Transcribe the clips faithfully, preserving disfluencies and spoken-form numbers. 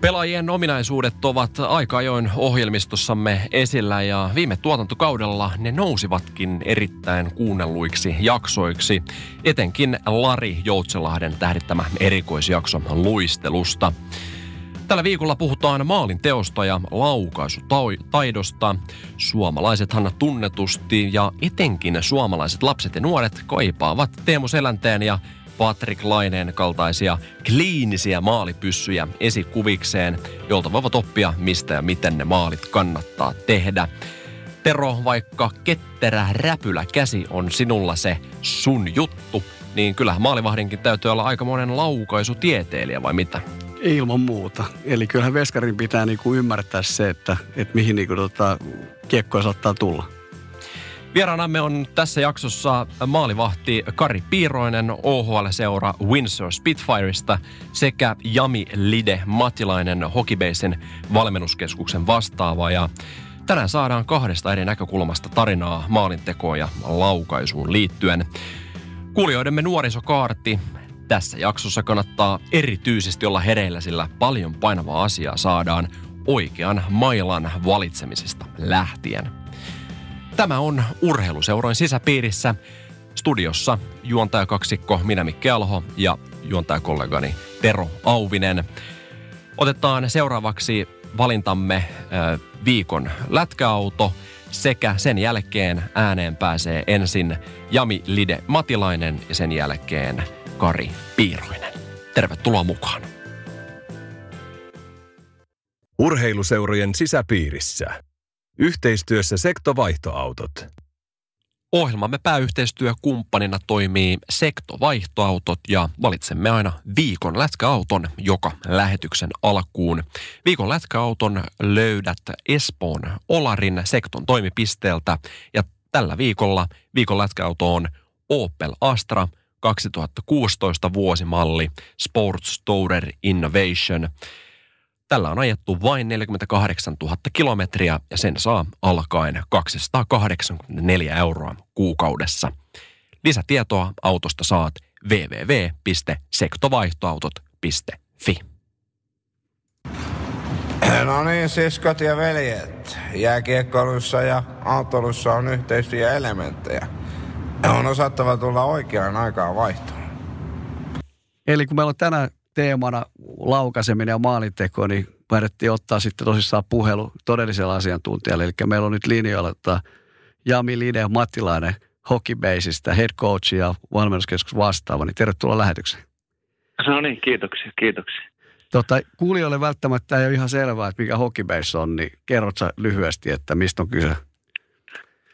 Pelaajien ominaisuudet ovat aika ajoin ohjelmistossamme esillä ja viime tuotantokaudella ne nousivatkin erittäin kuunnelluiksi jaksoiksi, etenkin Lari Joutselahden tähdittämä erikoisjakso luistelusta. Tällä viikolla puhutaan maalinteosta ja laukaisutaidosta. Suomalaisethan tunnetusti ja etenkin suomalaiset lapset ja nuoret kaipaavat Teemu Selänteen ja Patrik Laineen kaltaisia kliinisiä maalipyssyjä esikuvikseen, jolta voivat oppia mistä ja miten ne maalit kannattaa tehdä. Tero, vaikka ketterä räpyläkäsi on sinulla se sun juttu, niin kyllähän maalivahdinkin täytyy olla aikamoinen laukaisutieteilijä vai mitä? Ilman muuta. Eli kyllähän veskarin pitää niinku ymmärtää se, että, että mihin niinku tota kiekkoja saattaa tulla. Vieraanamme on tässä jaksossa maalivahti Kari Piiroinen O H L-seura Windsor Spitfiresista sekä Jami Lide-Matilainen Hokibasen valmennuskeskuksen vastaava. Ja tänään saadaan kahdesta eri näkökulmasta tarinaa maalintekoon ja laukaisuun liittyen. Kuulijoidemme nuorisokaarti. Tässä jaksossa kannattaa erityisesti olla hereillä, sillä paljon painavaa asiaa saadaan oikean mailan valitsemisesta lähtien. Tämä on Urheiluseurojen sisäpiirissä. Studiossa juontajakaksikko minä Mikke Alho ja juontajakollegani Pero Auvinen. Otetaan seuraavaksi valintamme viikon lätkäauto sekä sen jälkeen ääneen pääsee ensin Jami Lide-Matilainen ja sen jälkeen Kari Piiroinen. Tervetuloa mukaan. Urheiluseurojen sisäpiirissä. Yhteistyössä Sekto Vaihtoautot. Ohjelmamme pääyhteistyökumppanina toimii Sekto Vaihtoautot ja valitsemme aina viikon lätkäauton joka lähetyksen alkuun. Viikon lätkäauton löydät Espoon Olarin Sekton toimipisteeltä ja tällä viikolla viikon lätkäauto on Opel Astra kaksituhattakuusitoista vuosimalli Sports Tourer Innovation. Tällä on ajettu vain neljäkymmentäkahdeksantuhatta kilometriä ja sen saa alkaen kaksisataakahdeksankymmentäneljä euroa kuukaudessa. Lisätietoa autosta saat double-u double-u double-u piste sektovaihtoautot piste fi. No niin, siskot ja veljet. Jääkiekkoilussa ja autoilussa on yhteisiä elementtejä. On osattava tulla oikeaan aikaan vaihtoon. Eli kun meillä on tänään teemana laukaiseminen ja maalinteko, niin päätettiin ottaa sitten tosissaan puhelu todellisella asiantuntijalle. Eli meillä on nyt linjoilla tämä Jami Lide-Matilainen Hokibaseista, head coach ja valmennuskeskus vastaava. Niin tervetuloa lähetykseen. No niin, kiitoksia, kiitoksia. Tota, kuulijoille välttämättä ei ole ihan selvää, että mikä Hokibase on, niin kerrot sä lyhyesti, että mistä on kyse?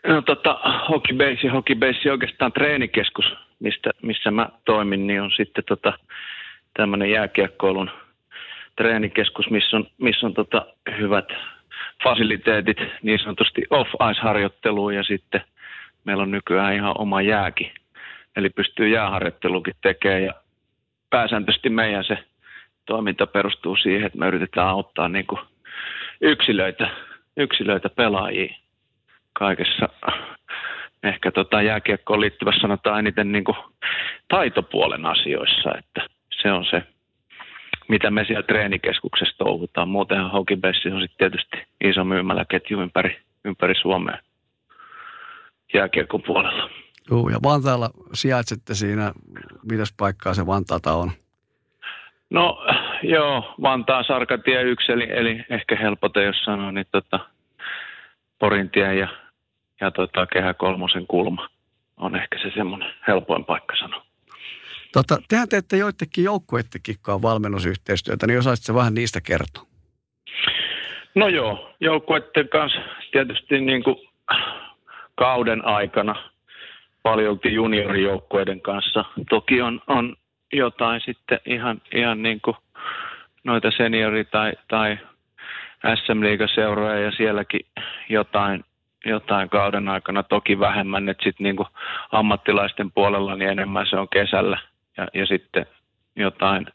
No tota, Hokibase, Hokibase oikeastaan treenikeskus, mistä, missä mä toimin, niin on sitten tota tämmöinen jääkiekkoilun treenikeskus, missä on, missä on tota hyvät fasiliteetit niin sanotusti off-ice-harjoitteluun ja sitten meillä on nykyään ihan oma jääki. Eli pystyy jääharjoittelukin tekemään ja pääsääntöisesti meidän se toiminta perustuu siihen, että me yritetään auttaa niin kuin yksilöitä, yksilöitä pelaajia kaikessa. Ehkä tota jääkiekkoon liittyvässä sanotaan eniten niin kuin taitopuolen asioissa, että se on se, mitä me siellä treenikeskuksessa touhutaan. Muutenhan Hokibase on sitten tietysti iso myymäläketju ympäri, ympäri Suomea jääkiekon puolella. Joo, ja Vantaalla sijaitsette siinä, mitäs paikkaa se Vantaata on? No joo, Vantaan Sarkatie yksi, eli, eli ehkä helpote, jos sanoo, niin tota, Porintien ja, ja tota, Kehä kolmosen kulma on ehkä se semmoinen helpoin paikka sanoa. Tota, tehän teette joidenkin joukkueidenkin kanssa valmennusyhteistyötä, niin osaisitko vähän niistä kertoa? No joo, joukkueiden kanssa tietysti niin kuin kauden aikana paljolti juniorijoukkueiden kanssa. Toki on, on jotain sitten ihan, ihan niin kuin noita seniori- tai, tai S M-liigaseuroja ja sielläkin jotain, jotain kauden aikana, toki vähemmän, että sitten niinku ammattilaisten puolella niin enemmän se on kesällä ja, ja sitten jotain,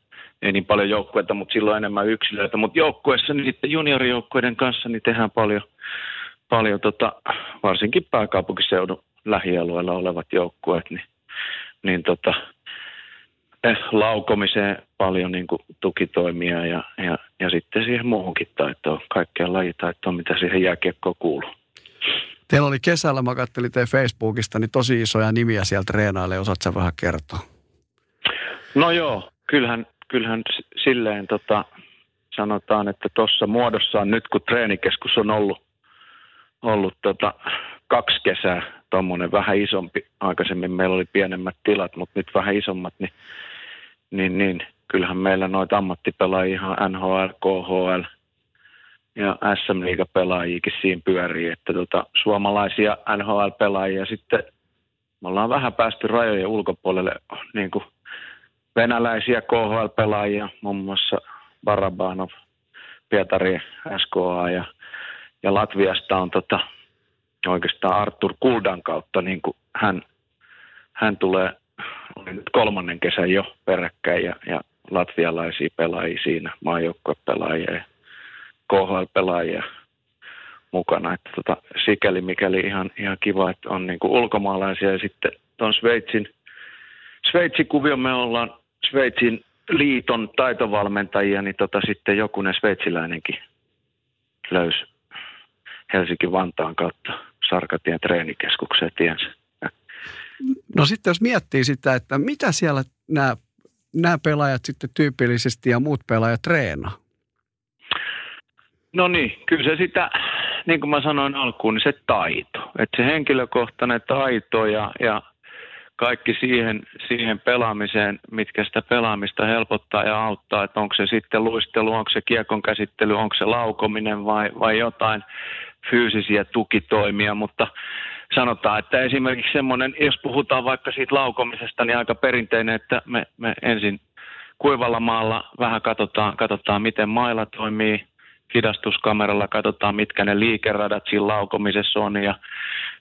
ei niin paljon joukkueita, mutta silloin enemmän yksilöitä, mutta joukkueessa niin sitten juniorijoukkueiden kanssa niin tehdään paljon, paljon tota, varsinkin pääkaupunkiseudun lähialueella olevat joukkueet, niin, niin tota, laukomiseen paljon niin kuin tukitoimia ja, ja, ja sitten siihen muuhunkin taitoon, kaikkeen lajitaitoon, mitä siihen jääkiekkoon kuuluu. Teillä oli kesällä, mä kattelin teidän Facebookista, niin tosi isoja nimiä siellä treenaille, osaat sä vähän kertoa? No joo, kyllähän, kyllähän silleen tota, sanotaan, että tuossa muodossaan nyt kun treenikeskus on ollut, ollut tota, kaksi kesää, tuommoinen vähän isompi, aikaisemmin meillä oli pienemmät tilat, mutta nyt vähän isommat, niin, niin, niin kyllähän meillä noita ammattipelaajia ihan N H L, K H L ja S M-liigapelaajiakin siinä pyörii, että tota, suomalaisia N H L-pelaajia sitten me ollaan vähän päästy rajojen ulkopuolelle, niin kuin venäläisiä K H L-pelaajia, muun muassa Barabanov, Pietari, S K A ja, ja Latviasta on tota, oikeastaan Artur Kuldan kautta, niin kuin hän, hän tulee nyt kolmannen kesän jo peräkkäin ja, ja latvialaisia pelaajia siinä, maajoukkuepelaajia ja K H L-pelaajia mukana. Että tota, sikäli mikäli ihan, ihan kiva, että on niin kuin ulkomaalaisia ja sitten tuon Sveitsin, Sveitsin kuvio me ollaan Sveitsin liiton taitovalmentajia, niin tota, sitten jokunen sveitsiläinenkin löysi Helsinki-Vantaan kautta Sarkatien treenikeskukseen tiensä. No sitten jos miettii sitä, että mitä siellä nämä, nämä pelaajat sitten tyypillisesti ja muut pelaajat treenaa? No niin, kyllä se sitä, niin kuin mä sanoin alkuun, niin se taito. Että se henkilökohtainen taito ja, ja kaikki siihen, siihen pelaamiseen, mitkä sitä pelaamista helpottaa ja auttaa. Että onko se sitten luistelu, onko se kiekon käsittely, onko se laukominen vai, vai jotain fyysisiä tukitoimia, mutta sanotaan, että esimerkiksi semmoinen, jos puhutaan vaikka siitä laukomisesta, niin aika perinteinen, että me, me ensin kuivalla maalla vähän katsotaan, katsotaan miten mailla toimii, hidastuskameralla katsotaan, mitkä ne liikeradat siinä laukomisessa on, ja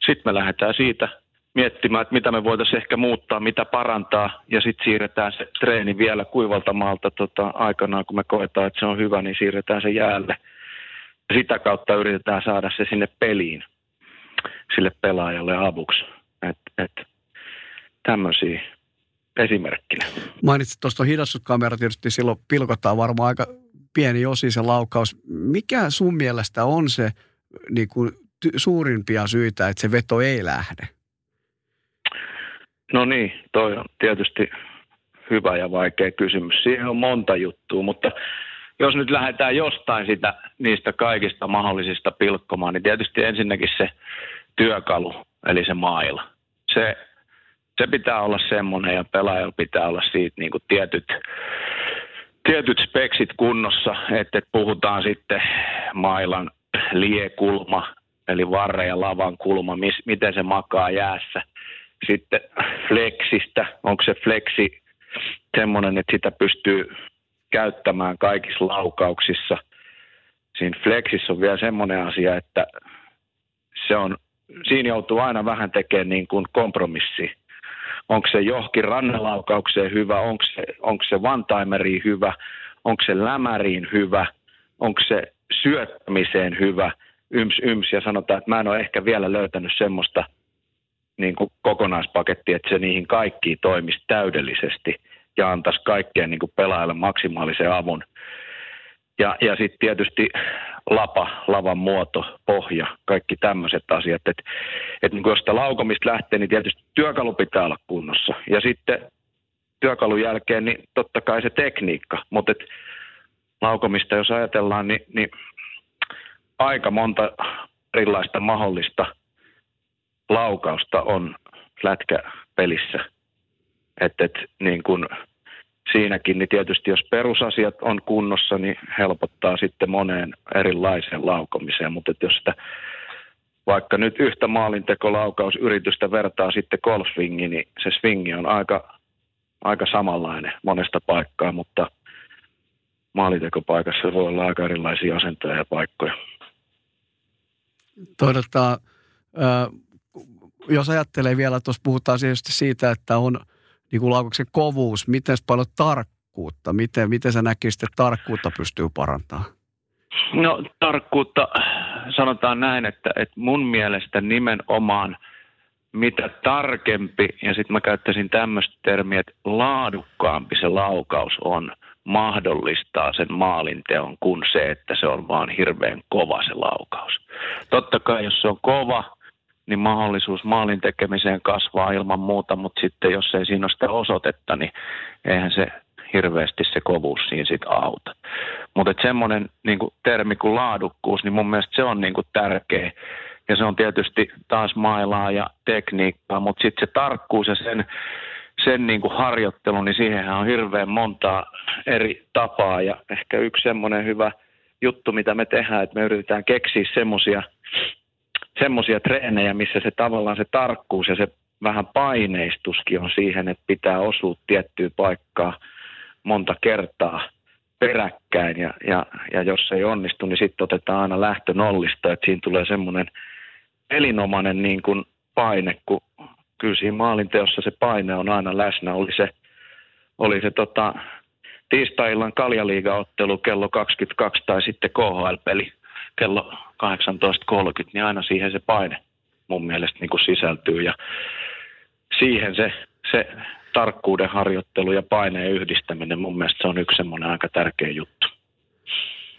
sitten me lähdetään siitä miettimään, että mitä me voitaisiin ehkä muuttaa, mitä parantaa, ja sitten siirretään se treeni vielä kuivalta maalta tota, aikanaan, kun me koetaan, että se on hyvä, niin siirretään se jäälle. Sitä kautta yritetään saada se sinne peliin, sille pelaajalle avuksi. Et, et, tämmöisiä esimerkkinä. Mainitsit tuosta hidastuskamera, tietysti silloin pilkotaan varmaan aika pieni osi se laukaus. Mikä sun mielestä on se niin kuin, ty- suurimpia syitä, että se veto ei lähde? No niin, toi on tietysti hyvä ja vaikea kysymys. Siihen on monta juttua, mutta jos nyt lähdetään jostain sitä, niistä kaikista mahdollisista pilkkomaan, niin tietysti ensinnäkin se työkalu, eli se maila. Se, se pitää olla semmoinen ja pelaajalla pitää olla siitä niin kuin tietyt, tietyt speksit kunnossa, että puhutaan sitten mailan liekulma, eli varre ja lavan kulma, mis, miten se makaa jäässä. Sitten flexistä, onko se flexi semmoinen, että sitä pystyy käyttämään kaikissa laukauksissa. Siinä flexissä on vielä semmoinen asia, että se on, siinä joutuu aina vähän tekemään niin kuin kompromissi. Onko se johonkin rannelaukaukseen hyvä, onko se, onko se one-timeriin hyvä, onko se lämäriin hyvä, onko se syöttämiseen hyvä, yms, yms. Ja sanotaan, että mä en ole ehkä vielä löytänyt semmoista niin kuin kokonaispaketti, että se niihin kaikkiin toimisi täydellisesti ja antaisi kaikkeen niin kuin pelaajalle maksimaalisen avun. Ja, ja sitten tietysti lapa, lavan muoto, pohja, kaikki tämmöiset asiat. Että et niin kun sitä laukomista lähtee, niin tietysti työkalu pitää olla kunnossa. Ja sitten työkalun jälkeen, niin totta kai se tekniikka. Mutta laukomista, jos ajatellaan, niin, niin aika monta erilaista mahdollista laukausta on lätkäpelissä. Että et, niin kun siinäkin, niin tietysti jos perusasiat on kunnossa, niin helpottaa sitten moneen erilaiseen laukomiseen. Mutta jos sitä, vaikka nyt yhtä maalintekolaukausyritystä vertaa sitten golfswingiin, niin se swingi on aika, aika samanlainen monesta paikkaa, mutta maalitekopaikassa voi olla aika erilaisia asentoja ja paikkoja. Todetaan, jos ajattelee vielä, tuossa puhutaan siitä, että on niin kuin laukauksen kovuus, miten paljon tarkkuutta, miten, miten sä näkisit, että tarkkuutta pystyy parantamaan? No tarkkuutta sanotaan näin, että, että mun mielestä nimenomaan mitä tarkempi, ja sitten mä käyttäisin tämmöistä termiä, että laadukkaampi se laukaus on, mahdollistaa sen maalinteon kuin se, että se on vaan hirveän kova se laukaus. Totta kai jos se on kova, niin mahdollisuus maalin tekemiseen kasvaa ilman muuta, mutta sitten jos ei siinä ole sitä osoitetta, niin eihän se hirveästi se kovuus siinä sitten auta. Mutta semmoinen niinku termi kuin laadukkuus, niin mun mielestä se on niinku tärkeä. Ja se on tietysti taas mailaa ja tekniikkaa, mutta sitten se tarkkuus ja sen, sen niinku harjoittelu, niin siihenhän on hirveän montaa eri tapaa. Ja ehkä yksi semmoinen hyvä juttu, mitä me tehdään, että me yritetään keksiä semmoisia semmoisia treenejä, missä se tavallaan se tarkkuus ja se vähän paineistuskin on siihen, että pitää osua tiettyä paikkaa monta kertaa peräkkäin ja, ja, ja jos ei onnistu, niin sitten otetaan aina lähtö nollista, että siinä tulee semmoinen elinomainen niin kuin paine, kun kyllä siinä maalinteossa se paine on aina läsnä, oli se, oli se tota, tiistai-illan kaljaliigaottelu kello kaksikymmentäkaksi tai sitten K H L-peli. Kello kahdeksantoista kolmekymmentä, niin aina siihen se paine mun mielestä niin kuin sisältyy ja siihen se, se tarkkuuden harjoittelu ja paineen yhdistäminen mun mielestä se on yksi semmoinen aika tärkeä juttu.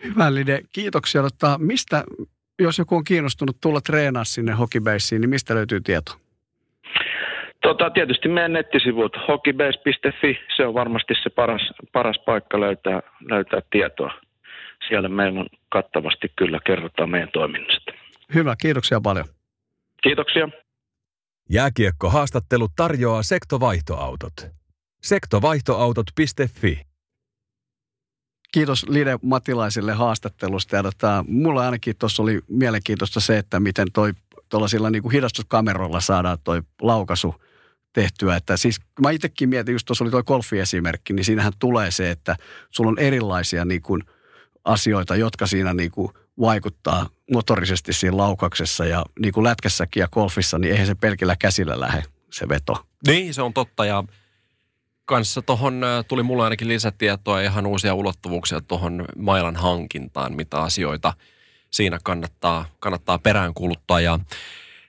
Hyvä Lide, kiitoksia. Mistä, jos joku on kiinnostunut tulla treenaa sinne Hokibaseen, niin mistä löytyy tieto? Tota, tietysti meidän nettisivuilta hokibase piste fi, se on varmasti se paras, paras paikka löytää, löytää tietoa. Siellä meillä on kattavasti kyllä kerrotaan meidän toiminnasta. Hyvä, kiitoksia paljon. Kiitoksia. Jääkiekkohaastattelu tarjoaa Sekto Vaihtoautot. sekto vaihtoautot piste fi. Kiitos Lide Matilaiselle haastattelusta. Ja tota, mulla ainakin tuossa oli mielenkiintoista se, että miten toi tuollaisilla niinku hidastuskameroilla saadaan toi laukaisu tehtyä. Että siis mä itsekin mietin, just tuossa oli toi golfiesimerkki, niin siinähän tulee se, että sulla on erilaisia niinku asioita, jotka siinä niin kuin vaikuttaa motorisesti siinä laukauksessa ja niin kuin lätkässäkin ja golfissa, niin eihän se pelkillä käsillä lähde se veto. Niin, se on totta ja kanssa tuohon tuli mulle ainakin lisätietoa ja ihan uusia ulottuvuuksia tuohon mailan hankintaan, mitä asioita siinä kannattaa, kannattaa peräänkuuluttaa ja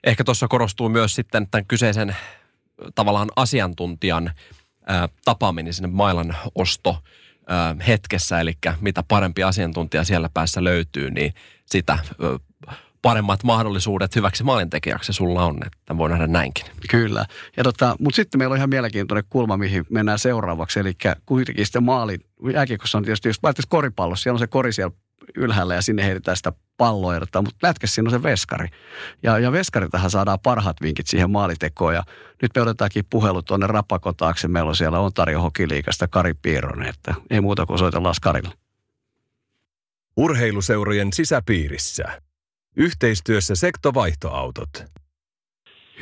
ehkä tuossa korostuu myös sitten tämän kyseisen tavallaan asiantuntijan ää, tapaaminen sinne mailan osto hetkessä, eli mitä parempi asiantuntija siellä päässä löytyy, niin sitä paremmat mahdollisuudet hyväksi maalintekijäksi sulla on, että voi nähdä näinkin. Kyllä, ja tota, mutta sitten meillä on ihan mielenkiintoinen kulma, mihin mennään seuraavaksi, eli kuitenkin sitten maali, jääkiekossa on tietysti, jos laittaisi koripallo, siellä on se kori siellä ylhäällä ja sinne heitetään sitä palloa, mutta lätkässä siinä on se veskari. Ja, ja veskaritahan saadaan parhaat vinkit siihen maalitekoon ja nyt me odotetaankin puhelu tuonne Rapakon taakse. Meillä on siellä Ontario Hockey Leaguesta Kari Piiroinen, että ei muuta kuin soitellaan Karille. Urheiluseurojen sisäpiirissä. Yhteistyössä Sekto Vaihtoautot.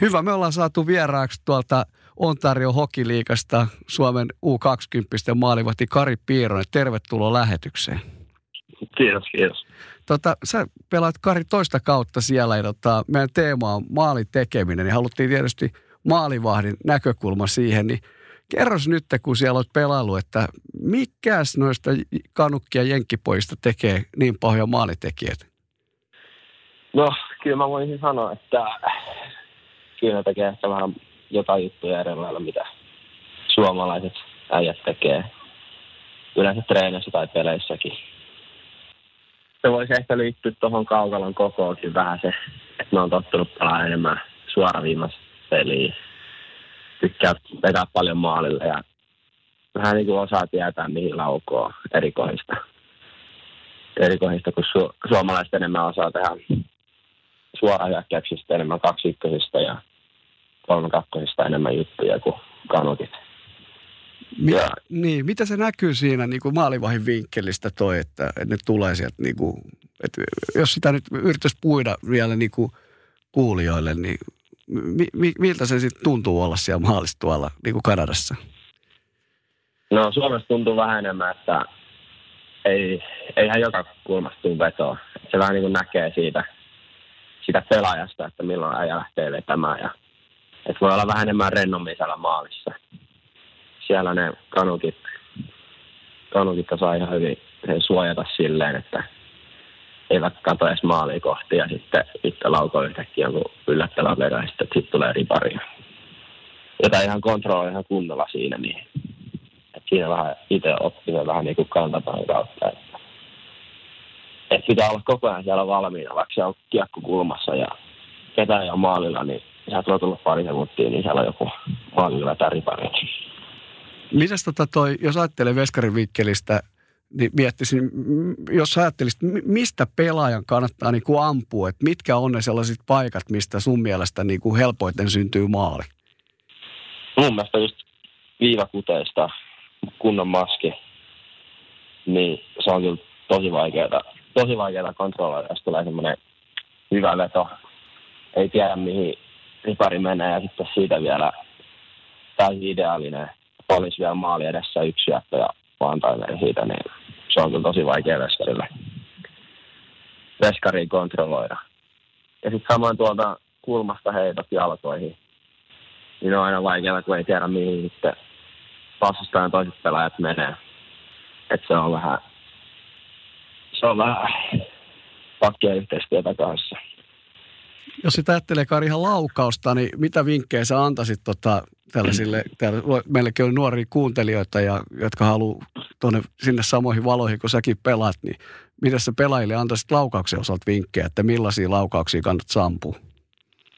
Hyvä, me ollaan saatu vieraaksi tuolta Ontario Hockey Leaguesta Suomen U kaksikymmentä maalivahti Kari Piiroinen. Tervetuloa lähetykseen. Kiitos, kiitos. Tota, sä pelaat Kari toista kautta siellä ja tota, meidän teema on maalin tekeminen. Niin haluttiin tietysti maalivahdin näkökulma siihen. Niin kerros nyt, kun siellä olet pelailu, että mikäs noista kanukkia jenkkipojista tekee niin pahoja maalitekijät? No, kyllä mä voisin sanoa, että kyllä ne tekee ehkä vähän jotain juttuja eri lailla, mitä suomalaiset äijät tekee. Yleensä treenissä tai peleissäkin. Se voisi ehkä liittyä tuohon kaukalon kokoonkin vähän se, että mä oon tottunut pelaamaan enemmän suoraviimaista peliä. Tykkää vetää paljon maalille ja vähän niin kuin osaa tietää, mihin laukoo erikoista. Erikoista, kun su- suomalaiset enemmän osaa tehdä suorahyökkäyksistä enemmän kaksikköisistä ja kolmekakkoisista enemmän juttuja kuin kanukit. Mit, ja, niin, mitä se näkyy siinä niin kuin maalivahin vinkkelistä toi, että, että ne tulee sieltä, niin kuin, että jos sitä nyt yrittäisi puida vielä niin kuin kuulijoille, niin mi, mi, miltä se sitten tuntuu olla siellä maalissa tuolla niin kuin Kanadassa? No Suomessa tuntuu vähän enemmän, että ei, eihän joka kulmasta tule vetoa. Se vähän niin kuin näkee siitä, siitä pelaajasta, että milloin äijä lähtee vetämään. Ja, että voi olla vähän enemmän rennommin siellä maalissa. Siellä ne kanukit, kanukit saa ihan hyvin suojata silleen, että eivät kato edes maalia kohti ja sitten itse laukoo yhtäkkiä jonkun yllättävän verran ja sitten sit tulee riparia. Jota ihan kontrolli ihan kunnolla siinä, niin et siinä vähän itse oppii vähän niin kuin kantapään kautta. Että et pitää olla koko ajan siellä valmiina, vaikka se on kiekko kulmassa ja ketään ei ole maalilla, niin sehän tulee tulla pari sekuntia, niin siellä on joku maalilla tai riparia. Mitäs tota toi, jos ajattelee Veskarin vinkkelistä, niin miettisin, jos ajattelisit, mistä pelaajan kannattaa niin kuin ampua, että mitkä on ne sellaiset paikat, mistä sun mielestä niin kuin helpoiten syntyy maali? Mun mielestä just viivakuteista kunnon maski, niin se on kyllä tosi vaikeaa, tosi vaikeaa kontrolloida, jos tulee semmoinen hyvä veto. Ei tiedä, mihin ripari menee ja sitten siitä vielä täysin ideaalinen olisi vielä maali edessä yksi jättö ja vaan taimen siitä, niin se on kyllä tosi vaikea veskarille. Veskariin kontrolloida. Ja sitten samoin tuolta kulmasta heitot jalkoihin. Niin on aina vaikeaa, kun ei tiedä mihin sitten vastustajan toiset pelaajat menee. Että se on vähän, se on vähän pakkia yhteistyötä kanssa. Jos sitä ajattelee Kari ihan laukausta, niin mitä vinkkejä sä antaisit tota tällaisille, meilläkin on nuoria kuuntelijoita, ja, jotka haluaa tuonne sinne samoihin valoihin, kun säkin pelaat, niin mitä sä pelaajille antaisit laukauksen osalta vinkkejä, että millaisia laukauksia kannattaa ampua?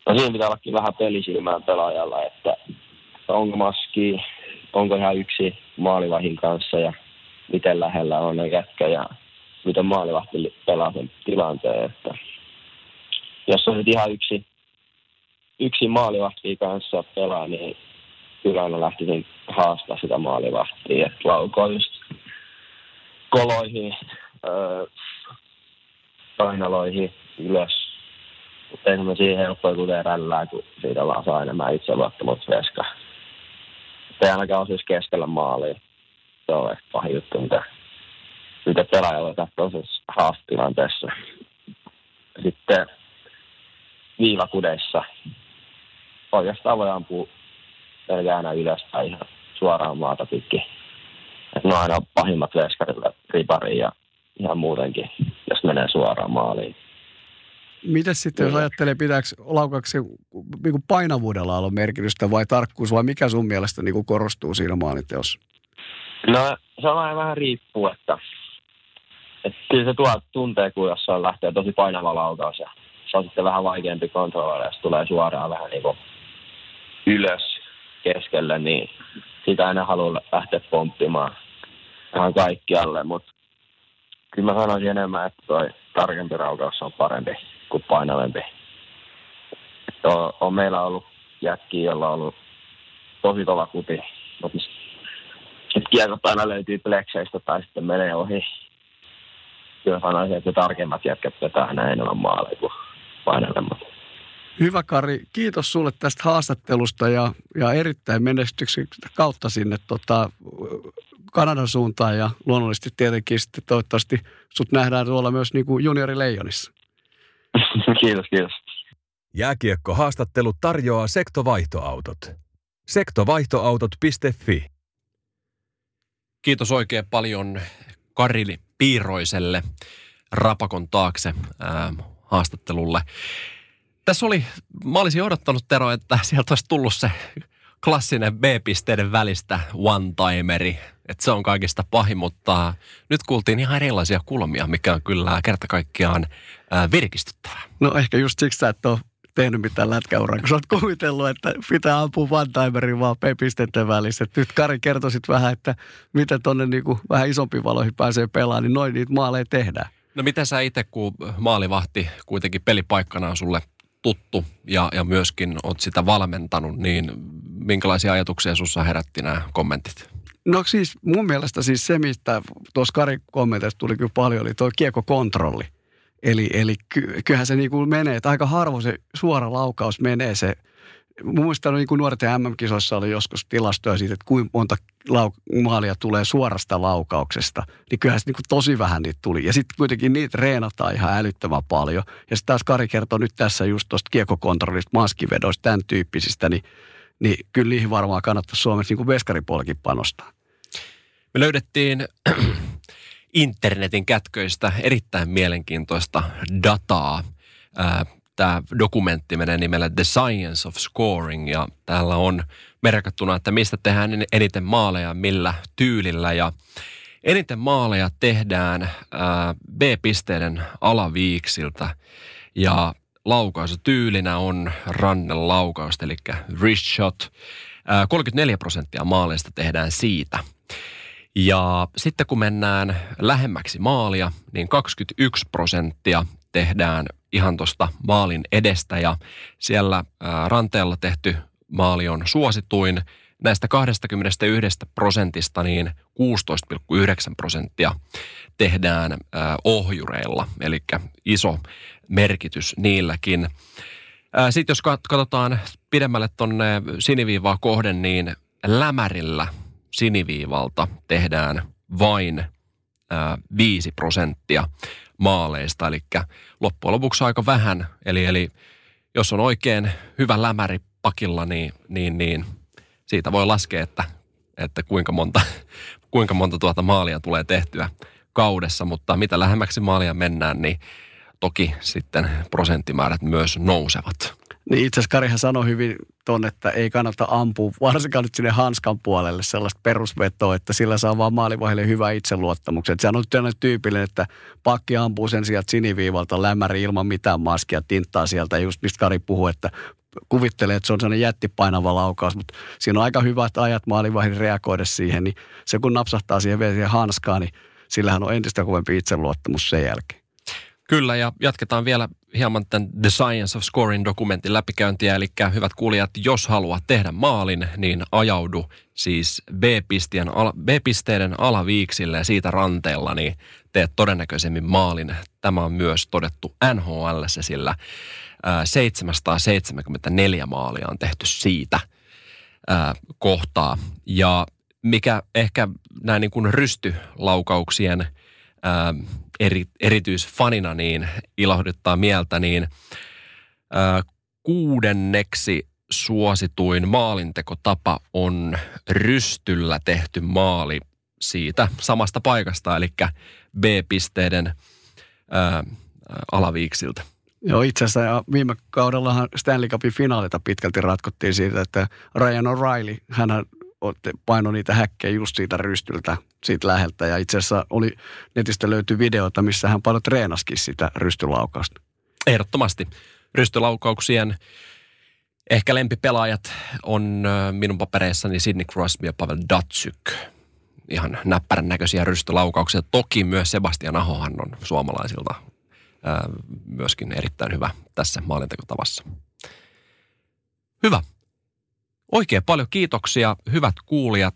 No siinä pitää ollakin vähän pelisilmään pelaajalla, että onko maski, onko ihan yksi maalivahin kanssa ja miten lähellä on ne jätkä ja miten maalivahti pelaa sen tilanteen. Että jos on nyt ihan yksi, yksi maalivahti kanssa pelaa, niin kyllä aina lähtisin haastaa sitä maalivahtia. Että laukoo just koloihin, öö, painaloihin ylös. Mutta ei semmoisia helppoja kuten rällää, kun siitä vaan saa enemmän itseluottamusta veska. Ei ainakaan ole siis keskellä maalia. Se on ehkä pahin juttu, mitä, mitä pelaajalla tässä on siis haastilanteessa. Sitten viivakudeissa oikeastaan voi ampua pelkäänä ylös tai ihan suoraan maata pitkin. Et ne on aina pahimmat veskarilla ripariin ja ihan muutenkin, jos menee suoraan maaliin. Miten sitten, jos ajattelee, pitääkö laukauksen niin painavuudella olla merkitystä vai tarkkuus, vai mikä sun mielestä niin korostuu siinä maalinteossa? No, se on aina vähän riippuu, että, että kyllä se tuo tuntee, kun jossain lähtee tosi painava laukaus, ja se on sitten vähän vaikeampi kontrolloida, jos tulee suoraan vähän niin kuin ylös keskelle, niin sitä aina haluaa lähteä pomppimaan vähän kaikkialle, mutta kyllä mä sanoisin enemmän, että toi tarkempi raukaus on parempi kuin painavempi. On, on meillä ollut jätkiä, jolla on ollut tosi kova kuti. Sitten kiekot aina löytyy plekseistä tai sitten menee ohi. Kyllä sanoisin, että tarkemmat jätkät vetää aina enemmän maaleja kuin painavemmat. Hyvä Kari, kiitos sulle tästä haastattelusta ja, ja erittäin menestyksestä kautta sinne tota, Kanadan suuntaan ja luonnollisesti tietenkin sitten toivottavasti sut nähdään tuolla myös niin kuin juniorileijonissa. Kiitos, kiitos. Jääkiekkohaastattelu tarjoaa Sekto Vaihtoautot. sekto vaihtoautot piste fi. Kiitos oikein paljon Kari Piiroiselle Rapakon taakse ää, haastattelulle. Tässä oli, mä olisin odottanut Tero, että sieltä olisi tullut se klassinen B-pisteiden välistä one-timeri, että se on kaikista pahin, mutta nyt kuultiin ihan erilaisia kulmia, mikä on kyllä kerta kaikkiaan virkistyttävää. No ehkä just siksi sä et ole tehnyt mitään lätkäuraa, kun sä oot kuvitellut, että pitää ampua one-timeriin vaan B-pisteiden välissä. Nyt Kari kertoisit vähän, että miten tuonne niinku vähän isompiin valoihin pääsee pelaamaan, niin noin niitä maaleja tehdään. No miten sä itse, kun maalivahti kuitenkin pelipaikkana on sulle tuttu ja, ja myöskin olet sitä valmentanut, niin minkälaisia ajatuksia sinussa herätti nämä kommentit? No siis mun mielestä siis se, mistä tuossa Karin kommenteissa tuli kyllä paljon, oli tuo kiekkokontrolli. Eli, eli kyllähän se niin kuin menee, että aika harvoin se suora laukaus menee se mun mielestä niin kuin nuorten M M-kisoissa oli joskus tilastoja siitä, että kuinka monta lauk- maalia tulee suorasta laukauksesta. Niin kyllähän se niin kuin tosi vähän niitä tuli. Ja sitten kuitenkin niitä reenataan ihan älyttömän paljon. Ja sitten taas Kari kertoo nyt tässä just tuosta kiekokontrollista, maskivedoista, tämän tyyppisistä, niin, niin kyllä niihin varmaan kannattaa Suomessa niin kuin veskaripuolellakin panostaa. Me löydettiin internetin kätköistä erittäin mielenkiintoista dataa. Tämä dokumentti menee nimellä The Science of Scoring, ja täällä on merkattuna, että mistä tehdään eniten maaleja, millä tyylillä. Ja eniten maaleja tehdään B-pisteiden alaviiksiltä, ja laukausutyylinä on rannelaukaus, eli wrist shot. kolmekymmentäneljä prosenttia maaleista tehdään siitä. Ja sitten kun mennään lähemmäksi maalia, niin kaksikymmentäyksi prosenttia tehdään ihan tuosta maalin edestä, ja siellä ranteella tehty maali on suosituin. Näistä kaksikymmentäyksi prosentista niin kuusitoista pilkku yhdeksän prosenttia tehdään ohjureilla, eli iso merkitys niilläkin. Sitten jos katsotaan pidemmälle tuonne siniviivaa kohden, niin lämärillä siniviivalta tehdään vain viisi prosenttia maaleista, eli loppujen lopuksi aika vähän. Eli, eli jos on oikein hyvä lämäri pakilla, niin, niin, niin siitä voi laskea, että, että kuinka monta, kuinka monta tuota maalia tulee tehtyä kaudessa, mutta mitä lähemmäksi maalia mennään, niin toki sitten prosenttimäärät myös nousevat. Niin itse asiassa Karihan sanoi hyvin ton, että ei kannata ampua, varsinkaan nyt sinne hanskan puolelle sellaista perusvetoa, että sillä saa vaan maalivahdille hyvä itseluottamuksen. Sehän on tällainen tyypillinen, että pakki ampuu sen sieltä siniviivalta lämäri ilman mitään maskia, tinttaa sieltä, just mistä Kari puhui, että kuvittelee, että se on sellainen jättipainava laukaus, mutta siinä on aika hyvät ajat maalivahdin reagoida siihen, niin se kun napsahtaa siihen vielä siihen hanskaan, niin sillähän on entistä kovempi itseluottamus sen jälkeen. Kyllä, ja jatketaan vielä hieman tämän The Science of Scoring -dokumentin läpikäyntiä, eli hyvät kuulijat, jos haluat tehdä maalin, niin ajaudu siis B-pisteiden, ala, B-pisteiden alaviiksille ja siitä ranteella, niin teet todennäköisemmin maalin. Tämä on myös todettu N H L:ssä, sillä seitsemänsataaseitsemänkymmentäneljä maalia on tehty siitä ää, kohtaa, ja mikä ehkä näin niin kuin rystylaukauksien Ää, eri, erityisfanina niin ilahduttaa mieltä, niin ää, kuudenneksi suosituin maalintekotapa on rystyllä tehty maali siitä samasta paikasta, eli B-pisteiden ää, alaviiksiltä. Joo, itse asiassa viime kaudellahan Stanley Cupin finaalita pitkälti ratkottiin siitä, että Ryan O'Reilly, hänhän painoi niitä häkkejä just siitä rystyltä, siitä läheltä. Ja itse asiassa oli, netistä löytyi videota, missä hän paljon treenasikin sitä rystylaukausta. Ehdottomasti. Rystylaukauksien ehkä lempipelaajat on minun papereissani Sidney Crosby ja Pavel Datsyuk. Ihan näppärän näköisiä rystylaukauksia. Toki myös Sebastian Ahohan on suomalaisilta ää, myöskin erittäin hyvä tässä maalintekotavassa. Hyvä. Oikein paljon kiitoksia, hyvät kuulijat,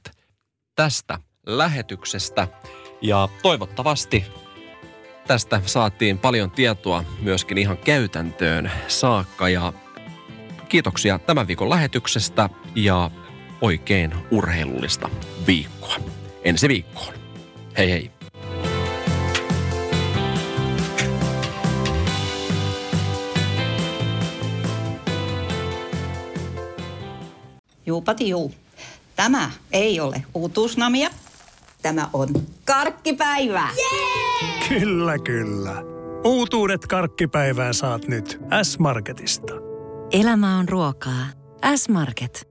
tästä lähetyksestä, ja toivottavasti tästä saatiin paljon tietoa myöskin ihan käytäntöön saakka, ja kiitoksia tämän viikon lähetyksestä ja oikein urheilullista viikkoa. Ensi viikkoon. Hei hei. Juupati juu. Tämä ei ole uutuusnamia. Tämä on karkkipäivää. Jee! Kyllä, kyllä. Uutuudet karkkipäivää saat nyt S-Marketista. Elämä on ruokaa. S-Market.